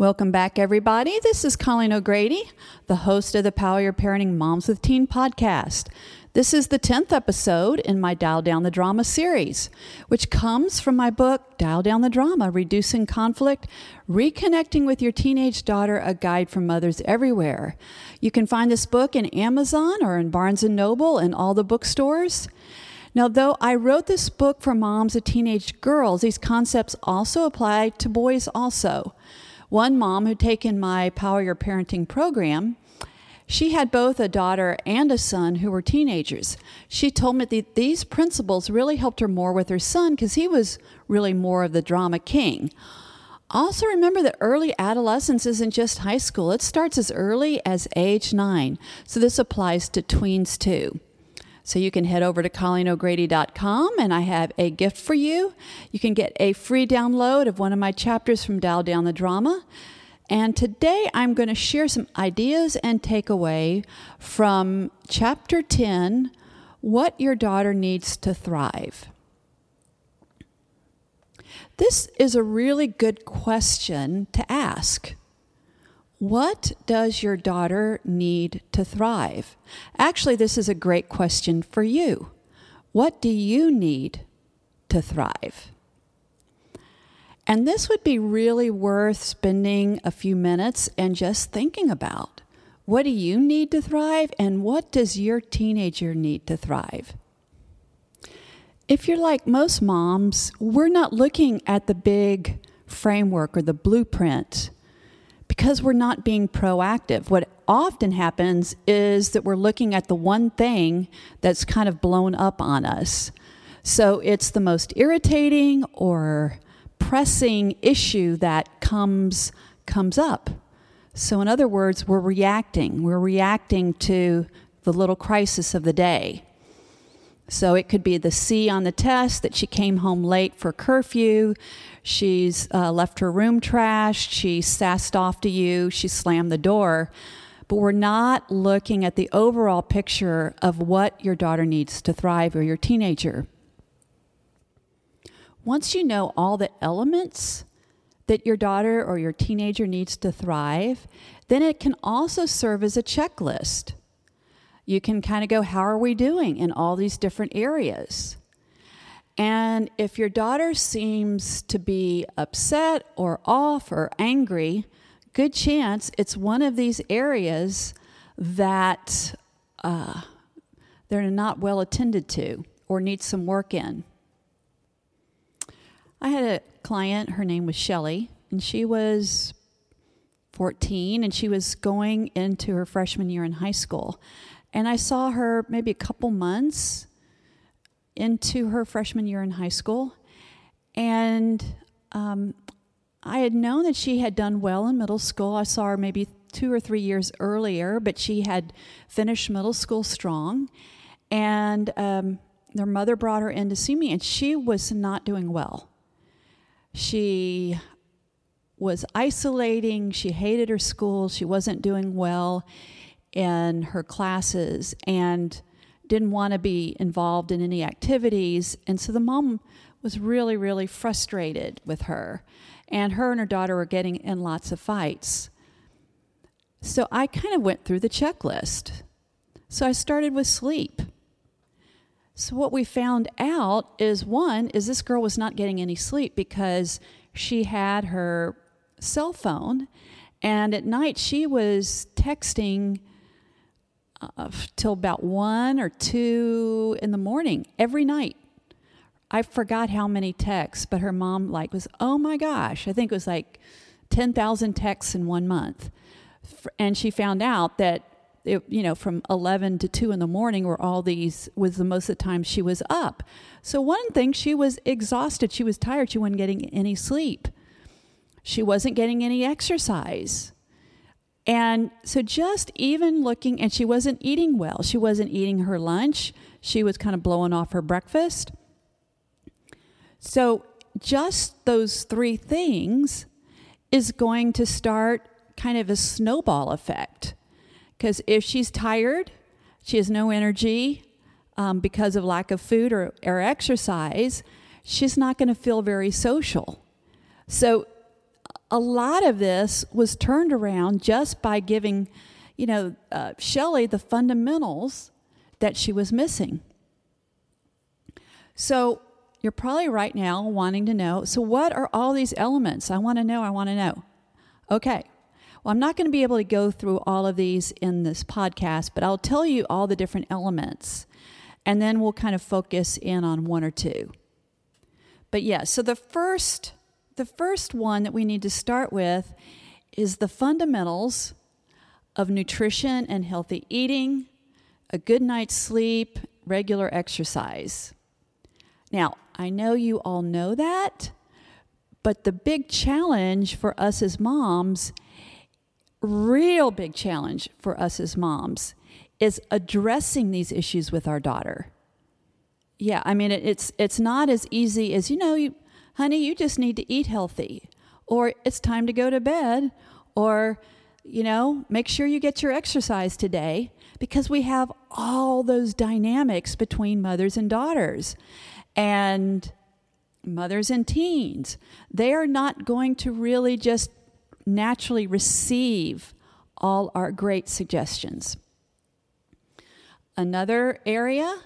Welcome back, everybody. This is Colleen O'Grady, the host of the Power Your Parenting Moms with Teen podcast. This is the 10th episode in my Dial Down the Drama series, which comes from my book, Dial Down the Drama, Reducing Conflict, Reconnecting with Your Teenage Daughter, A Guide for Mothers Everywhere. You can find this book in Amazon or in Barnes & Noble and all the bookstores. Now, though I wrote this book for moms of teenage girls, these concepts also apply to boys also. One mom who'd taken my Power Your Parenting program, she had both a daughter and a son who were teenagers. She told me that these principles really helped her more with her son because he was really more of the drama king. Also remember that early adolescence isn't just high school. It starts as early as age 9. So this applies to tweens too. So you can head over to ColleenOGrady.com and I have a gift for you. You can get a free download of one of my chapters from Dial Down the Drama. And today I'm going to share some ideas and takeaway from Chapter 10, What Your Daughter Needs to Thrive. This is a really good question to ask. What does your daughter need to thrive? Actually, this is a great question for you. What do you need to thrive? And this would be really worth spending a few minutes and just thinking about. What do you need to thrive, and what does your teenager need to thrive? If you're like most moms, we're not looking at the big framework or the blueprint because we're not being proactive. What often happens is that we're looking at the one thing that's kind of blown up on us. So it's the most irritating or pressing issue that comes up. So in other words, we're reacting. We're reacting to the little crisis of the day. So it could be the C on the test that she came home late for curfew. She's left her room trashed. She sassed off to you. She slammed the door. But we're not looking at the overall picture of what your daughter needs to thrive or your teenager. Once you know all the elements that your daughter or your teenager needs to thrive, then it can also serve as a checklist. You can kind of go, how are we doing in all these different areas? And if your daughter seems to be upset or off or angry, good chance it's one of these areas that they're not well attended to or need some work in. I had a client, her name was Shelly, and she was 14, and she was going into her freshman year in high school. And I saw her maybe a couple months into her freshman year in high school. And I had known that she had done well in middle school. I saw her maybe 2 or 3 years earlier, but she had finished middle school strong. And their mother brought her in to see me, and she was not doing well. She was isolating. She hated her school. She wasn't doing well in her classes and didn't want to be involved in any activities. And so the mom was really, really frustrated with her. And her daughter were getting in lots of fights. So I kind of went through the checklist. So I started with sleep. So what we found out is, one, is this girl was not getting any sleep because she had her cell phone. And at night she was texting till about 1 or 2 in the morning every night. I forgot how many texts, but her mom was, oh my gosh, I think it was 10,000 texts in 1 month. And she found out that it, from 11 to 2 in the morning were all these, was the most of the time she was up. So one thing, she was exhausted, she was tired, she wasn't getting any sleep. She wasn't getting any exercise. And so just even looking, and she wasn't eating well. She wasn't eating her lunch. She was kind of blowing off her breakfast. So just those three things is going to start kind of a snowball effect. Because if she's tired, she has no energy because of lack of food or exercise, she's not going to feel very social. So a lot of this was turned around just by giving, Shelly the fundamentals that she was missing. So you're probably right now wanting to know, so what are all these elements? I want to know. Okay. Well, I'm not going to be able to go through all of these in this podcast, but I'll tell you all the different elements, and then we'll kind of focus in on one or two. But yeah, so the first one that we need to start with is the fundamentals of nutrition and healthy eating, a good night's sleep, regular exercise. Now, I know you all know that, but the big challenge for us as moms, real big challenge for us as moms, is addressing these issues with our daughter. Yeah, I mean, it's not as easy as, honey, you just need to eat healthy, or it's time to go to bed, or, make sure you get your exercise today, because we have all those dynamics between mothers and daughters and mothers and teens. They are not going to really just naturally receive all our great suggestions. Another area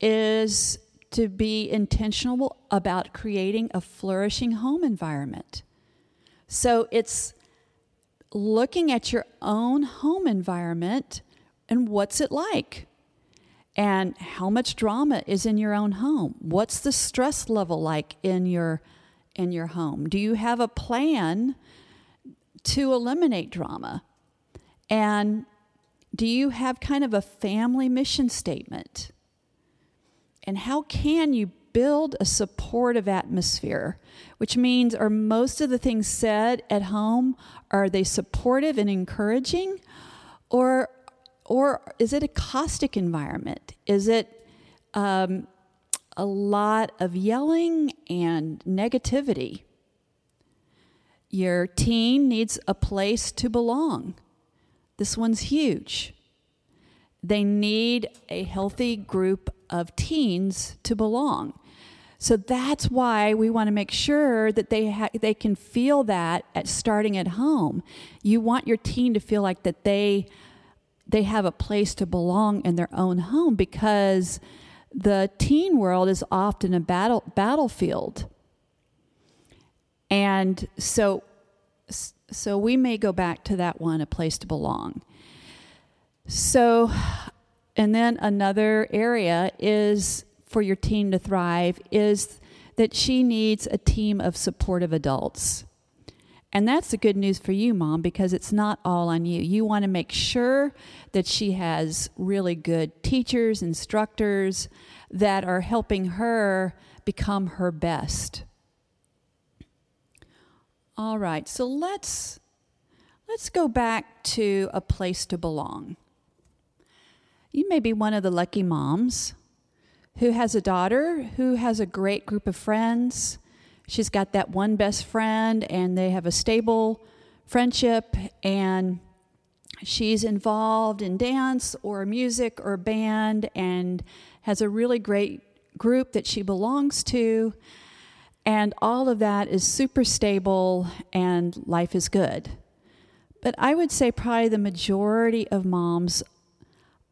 is to be intentional about creating a flourishing home environment. So it's looking at your own home environment and what's it like, and how much drama is in your own home. What's the stress level like in your home? Do you have a plan to eliminate drama? And do you have kind of a family mission statement? And how can you build a supportive atmosphere? Which means, are most of the things said at home, are they supportive and encouraging? Or is it a caustic environment? Is it a lot of yelling and negativity? Your teen needs a place to belong. This one's huge. They need a healthy group of teens to belong. So that's why we want to make sure that they can feel that at starting at home. You want your teen to feel like that they have a place to belong in their own home, because the teen world is often a battlefield. And so we may go back to that one, a place to belong. So, and then another area is for your teen to thrive is that she needs a team of supportive adults. And that's the good news for you, Mom, because it's not all on you. You want to make sure that she has really good teachers, instructors that are helping her become her best. All right, so let's go back to a place to belong. You may be one of the lucky moms who has a daughter who has a great group of friends. She's got that one best friend, and they have a stable friendship, and she's involved in dance or music or band and has a really great group that she belongs to, and all of that is super stable and life is good. But I would say probably the majority of moms,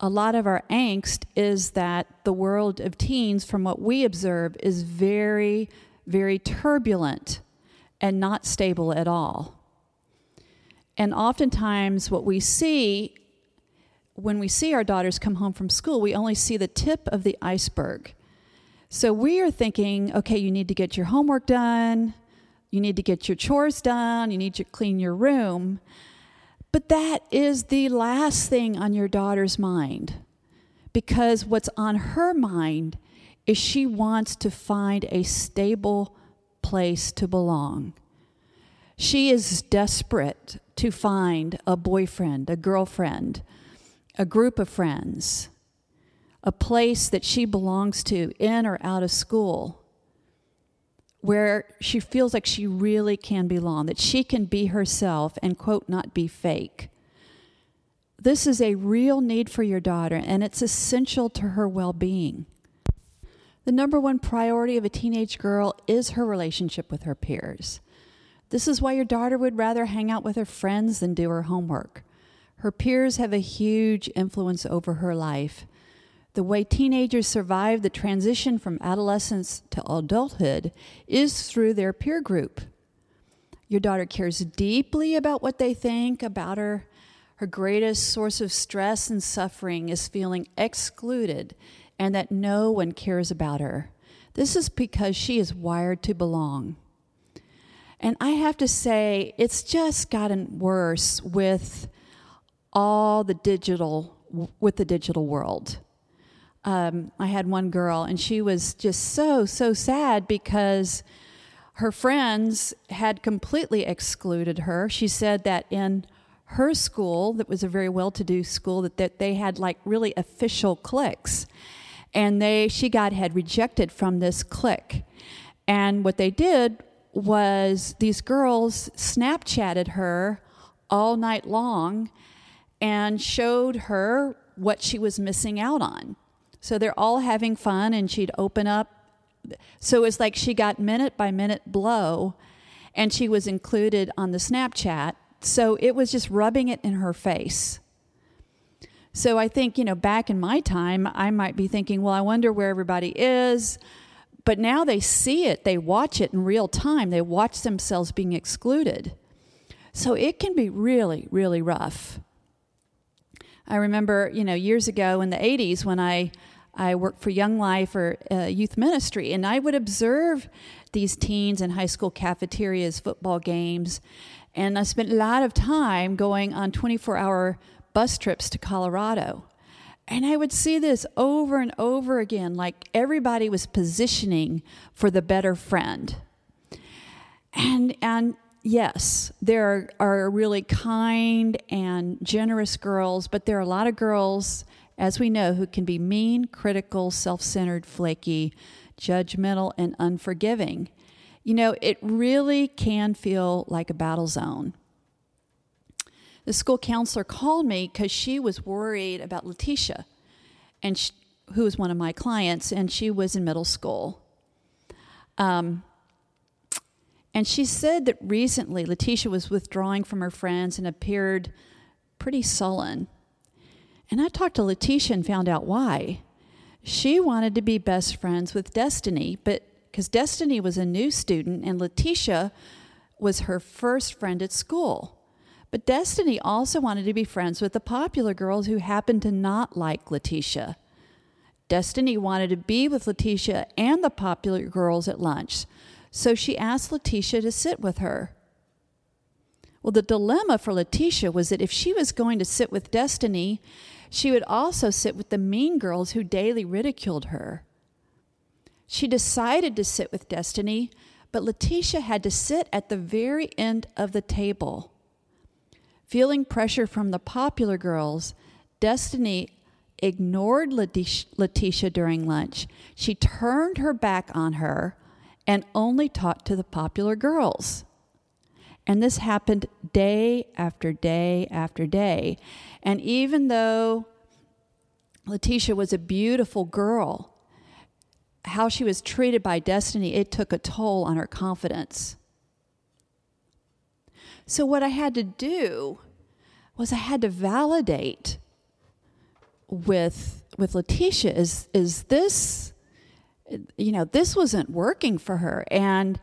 a lot of our angst is that the world of teens, from what we observe, is very, very turbulent and not stable at all. And oftentimes what we see, when we see our daughters come home from school, we only see the tip of the iceberg. So we are thinking, okay, you need to get your homework done, you need to get your chores done, you need to clean your room. But that is the last thing on your daughter's mind, because what's on her mind is she wants to find a stable place to belong. She is desperate to find a boyfriend, a girlfriend, a group of friends, a place that she belongs to in or out of school, where she feels like she really can belong, that she can be herself and, quote, not be fake. This is a real need for your daughter, and it's essential to her well-being. The number one priority of a teenage girl is her relationship with her peers. This is why your daughter would rather hang out with her friends than do her homework. Her peers have a huge influence over her life. The way teenagers survive the transition from adolescence to adulthood is through their peer group. Your daughter cares deeply about what they think about her. Her greatest source of stress and suffering is feeling excluded and that no one cares about her. This is because she is wired to belong. And I have to say, it's just gotten worse with the digital world. I had one girl, and she was just so sad because her friends had completely excluded her. She said that in her school, that was a very well-to-do school, that they had like really official cliques, and she had rejected from this clique. And what they did was these girls Snapchatted her all night long and showed her what she was missing out on. So they're all having fun, and she'd open up. So it's like she got minute by minute blow, and she was included on the Snapchat. So it was just rubbing it in her face. So I think, back in my time, I might be thinking, well, I wonder where everybody is. But now they see it. They watch it in real time. They watch themselves being excluded. So it can be really, really rough. I remember, years ago in the 80s when I worked for Young Life or youth ministry, and I would observe these teens in high school cafeterias, football games, and I spent a lot of time going on 24-hour bus trips to Colorado. And I would see this over and over again, like everybody was positioning for the better friend. And yes, there are really kind and generous girls, but there are a lot of girls, as we know, who can be mean, critical, self-centered, flaky, judgmental, and unforgiving. It really can feel like a battle zone. The school counselor called me because she was worried about Leticia, and who was one of my clients, and she was in middle school. And she said that recently Leticia was withdrawing from her friends and appeared pretty sullen. And I talked to Leticia and found out why. She wanted to be best friends with Destiny, but because Destiny was a new student and Leticia was her first friend at school. But Destiny also wanted to be friends with the popular girls who happened to not like Leticia. Destiny wanted to be with Leticia and the popular girls at lunch. So she asked Leticia to sit with her. Well, the dilemma for Leticia was that if she was going to sit with Destiny, she would also sit with the mean girls who daily ridiculed her. She decided to sit with Destiny, but Leticia had to sit at the very end of the table. Feeling pressure from the popular girls, Destiny ignored Leticia during lunch. She turned her back on her and only talked to the popular girls. And this happened day after day after day. And even though Leticia was a beautiful girl, how she was treated by Destiny, it took a toll on her confidence. So what I had to do was I had to validate with Leticia, is this... this wasn't working for her. And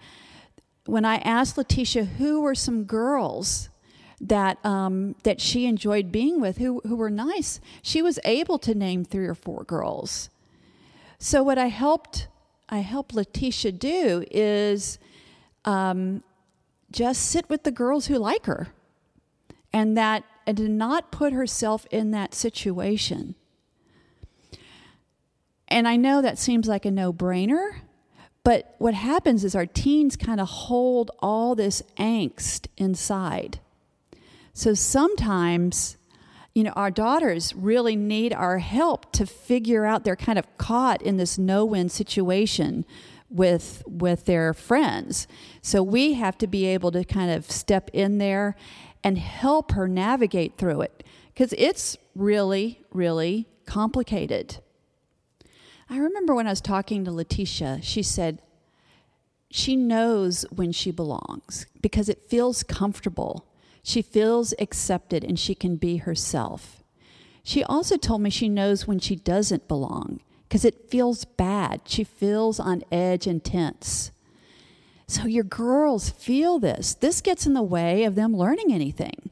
when I asked Leticia who were some girls that she enjoyed being with, who were nice, she was able to name 3 or 4 girls. So what I helped Leticia do is just sit with the girls who like her, and to not put herself in that situation. And I know that seems like a no-brainer, But what happens is our teens kind of hold all this angst inside. So sometimes, you know, our daughters really need our help to figure out they're kind of caught in this no-win situation with their friends. So we have to be able to kind of step in there and help her navigate through it, because it's really, really complicated. I remember when I was talking to Leticia, she said she knows when she belongs because it feels comfortable. She feels accepted and she can be herself. She also told me she knows when she doesn't belong because it feels bad. She feels on edge and tense. So your girls feel this. This gets in the way of them learning anything.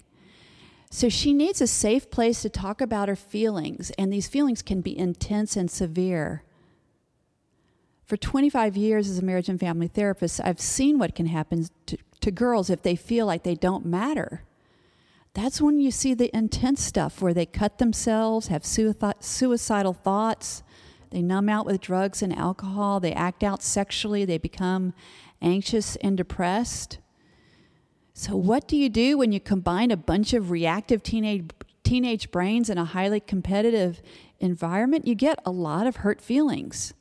So she needs a safe place to talk about her feelings, and these feelings can be intense and severe. For 25 years as a marriage and family therapist, I've seen what can happen to girls if they feel like they don't matter. That's when you see the intense stuff where they cut themselves, have suicidal thoughts, they numb out with drugs and alcohol, they act out sexually, they become anxious and depressed. So what do you do when you combine a bunch of reactive teenage brains in a highly competitive environment? You get a lot of hurt feelings.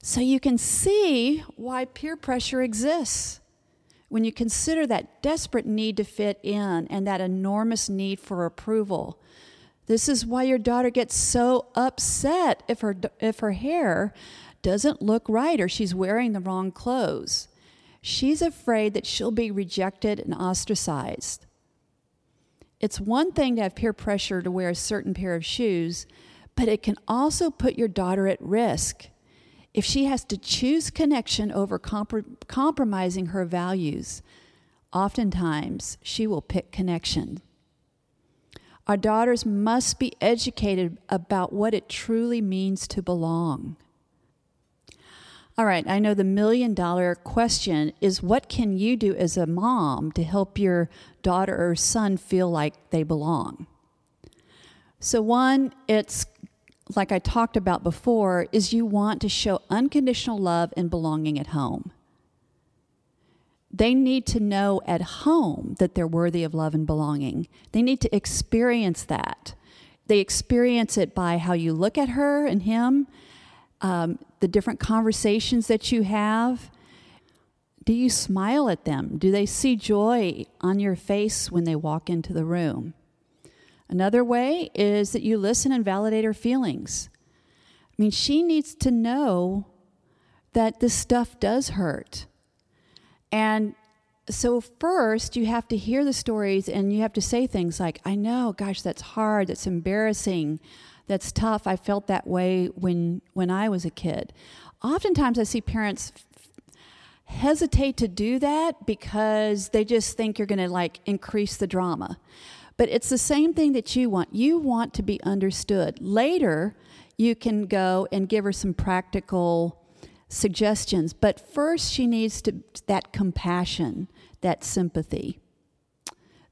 So you can see why peer pressure exists when you consider that desperate need to fit in and that enormous need for approval. This is why your daughter gets so upset if her hair doesn't look right or she's wearing the wrong clothes. She's afraid that she'll be rejected and ostracized. It's one thing to have peer pressure to wear a certain pair of shoes, but it can also put your daughter at risk if she has to choose connection over compromising her values. Oftentimes, she will pick connection. Our daughters must be educated about what it truly means to belong. All right, I know the million-dollar question is, what can you do as a mom to help your daughter or son feel like they belong? So one, it's like I talked about before, is you want to show unconditional love and belonging at home. They need to know at home that they're worthy of love and belonging. They need to experience that. They experience it by how you look at her and him, the different conversations that you have. Do you smile at them? Do they see joy on your face when they walk into the room? Another way is that you listen and validate her feelings. I mean, she needs to know that this stuff does hurt. And so first, you have to hear the stories and you have to say things like, I know, gosh, that's hard, that's embarrassing, that's tough. I felt that way when I was a kid. Oftentimes I see parents hesitate to do that because they just think you're going to like increase the drama. But it's the same thing that you want. You want to be understood. Later, you can go and give her some practical suggestions. But first, she needs that compassion, that sympathy.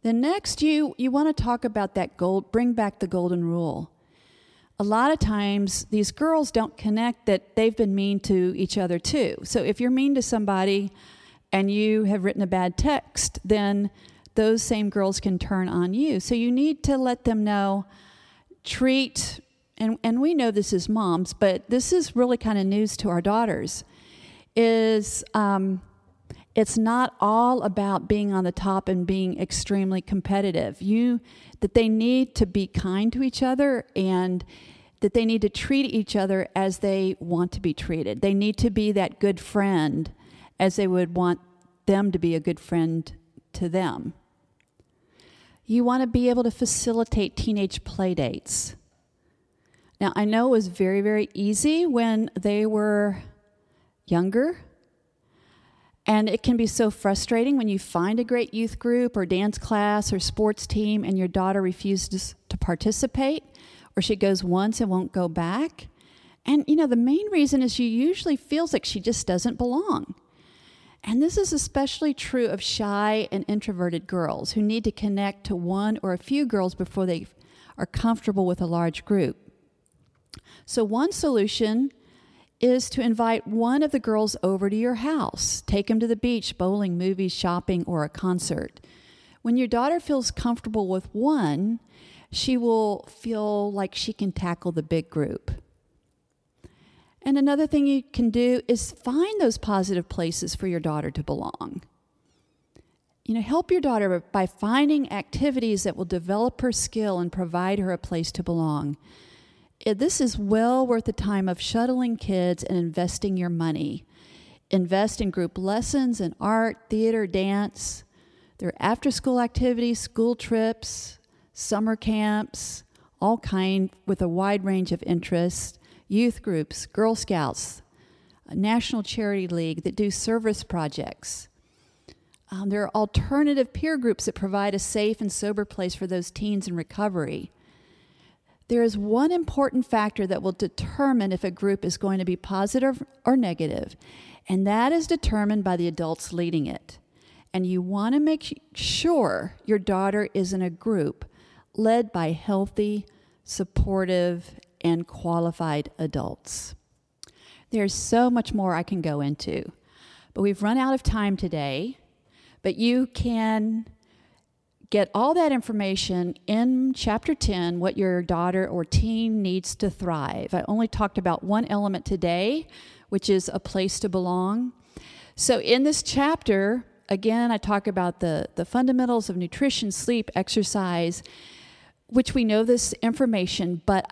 Then next, you want to talk about that gold, bring back the golden rule. A lot of times, these girls don't connect that they've been mean to each other too. So if you're mean to somebody and you have written a bad text, then those same girls can turn on you. So you need to let them know, treat, and we know this is moms, but this is really kind of news to our daughters, is it's not all about being on the top and being extremely competitive. That they need to be kind to each other and that they need to treat each other as they want to be treated. They need to be that good friend as they would want them to be a good friend to them. You want to be able to facilitate teenage play dates. Now, I know it was very, very easy when they were younger. And it can be so frustrating when you find a great youth group or dance class or sports team and your daughter refuses to participate, or she goes once and won't go back. And, you know, the main reason is she usually feels like she just doesn't belong. And this is especially true of shy and introverted girls who need to connect to one or a few girls before they are comfortable with a large group. So one solution is to invite one of the girls over to your house. Take them to the beach, bowling, movies, shopping, or a concert. When your daughter feels comfortable with one, she will feel like she can tackle the big group. And another thing you can do is find those positive places for your daughter to belong. You know, help your daughter by finding activities that will develop her skill and provide her a place to belong. This is well worth the time of shuttling kids and investing your money. Invest in group lessons in art, theater, dance, their after-school activities, school trips, summer camps, all kind with a wide range of interests, youth groups, Girl Scouts, a National Charity League that do service projects. There are alternative peer groups that provide a safe and sober place for those teens in recovery. There is one important factor that will determine if a group is going to be positive or negative, and that is determined by the adults leading it. And you want to make sure your daughter is in a group led by healthy, supportive, and qualified adults. There's so much more I can go into, but we've run out of time today. But you can get all that information in Chapter 10, What Your Daughter or Teen Needs to Thrive. I only talked about one element today, which is a place to belong. So in this chapter, again, I talk about the fundamentals of nutrition, sleep, exercise, which we know this information, but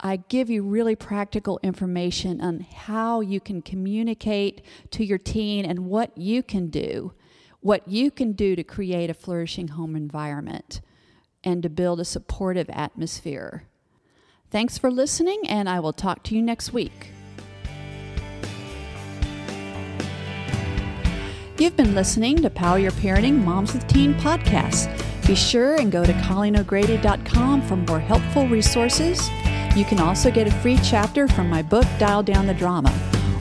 I give you really practical information on how you can communicate to your teen and what you can do to create a flourishing home environment and to build a supportive atmosphere. Thanks for listening, and I will talk to you next week. You've been listening to Power Your Parenting Moms with Teen podcast. Be sure and go to ColleenOGrady.com for more helpful resources. You can also get a free chapter from my book, Dial Down the Drama,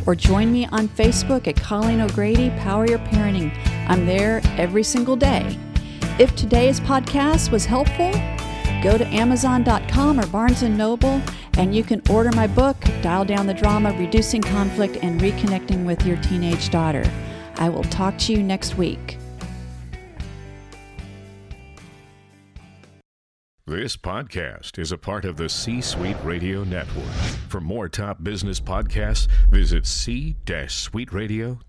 or join me on Facebook at Colleen O'Grady, Power Your Parenting. I'm there every single day. If today's podcast was helpful, go to Amazon.com or Barnes & Noble, and you can order my book, Dial Down the Drama, Reducing Conflict and Reconnecting with Your Teenage Daughter. I will talk to you next week. This podcast is a part of the C-Suite Radio Network. For more top business podcasts, visit c-suiteradio.com.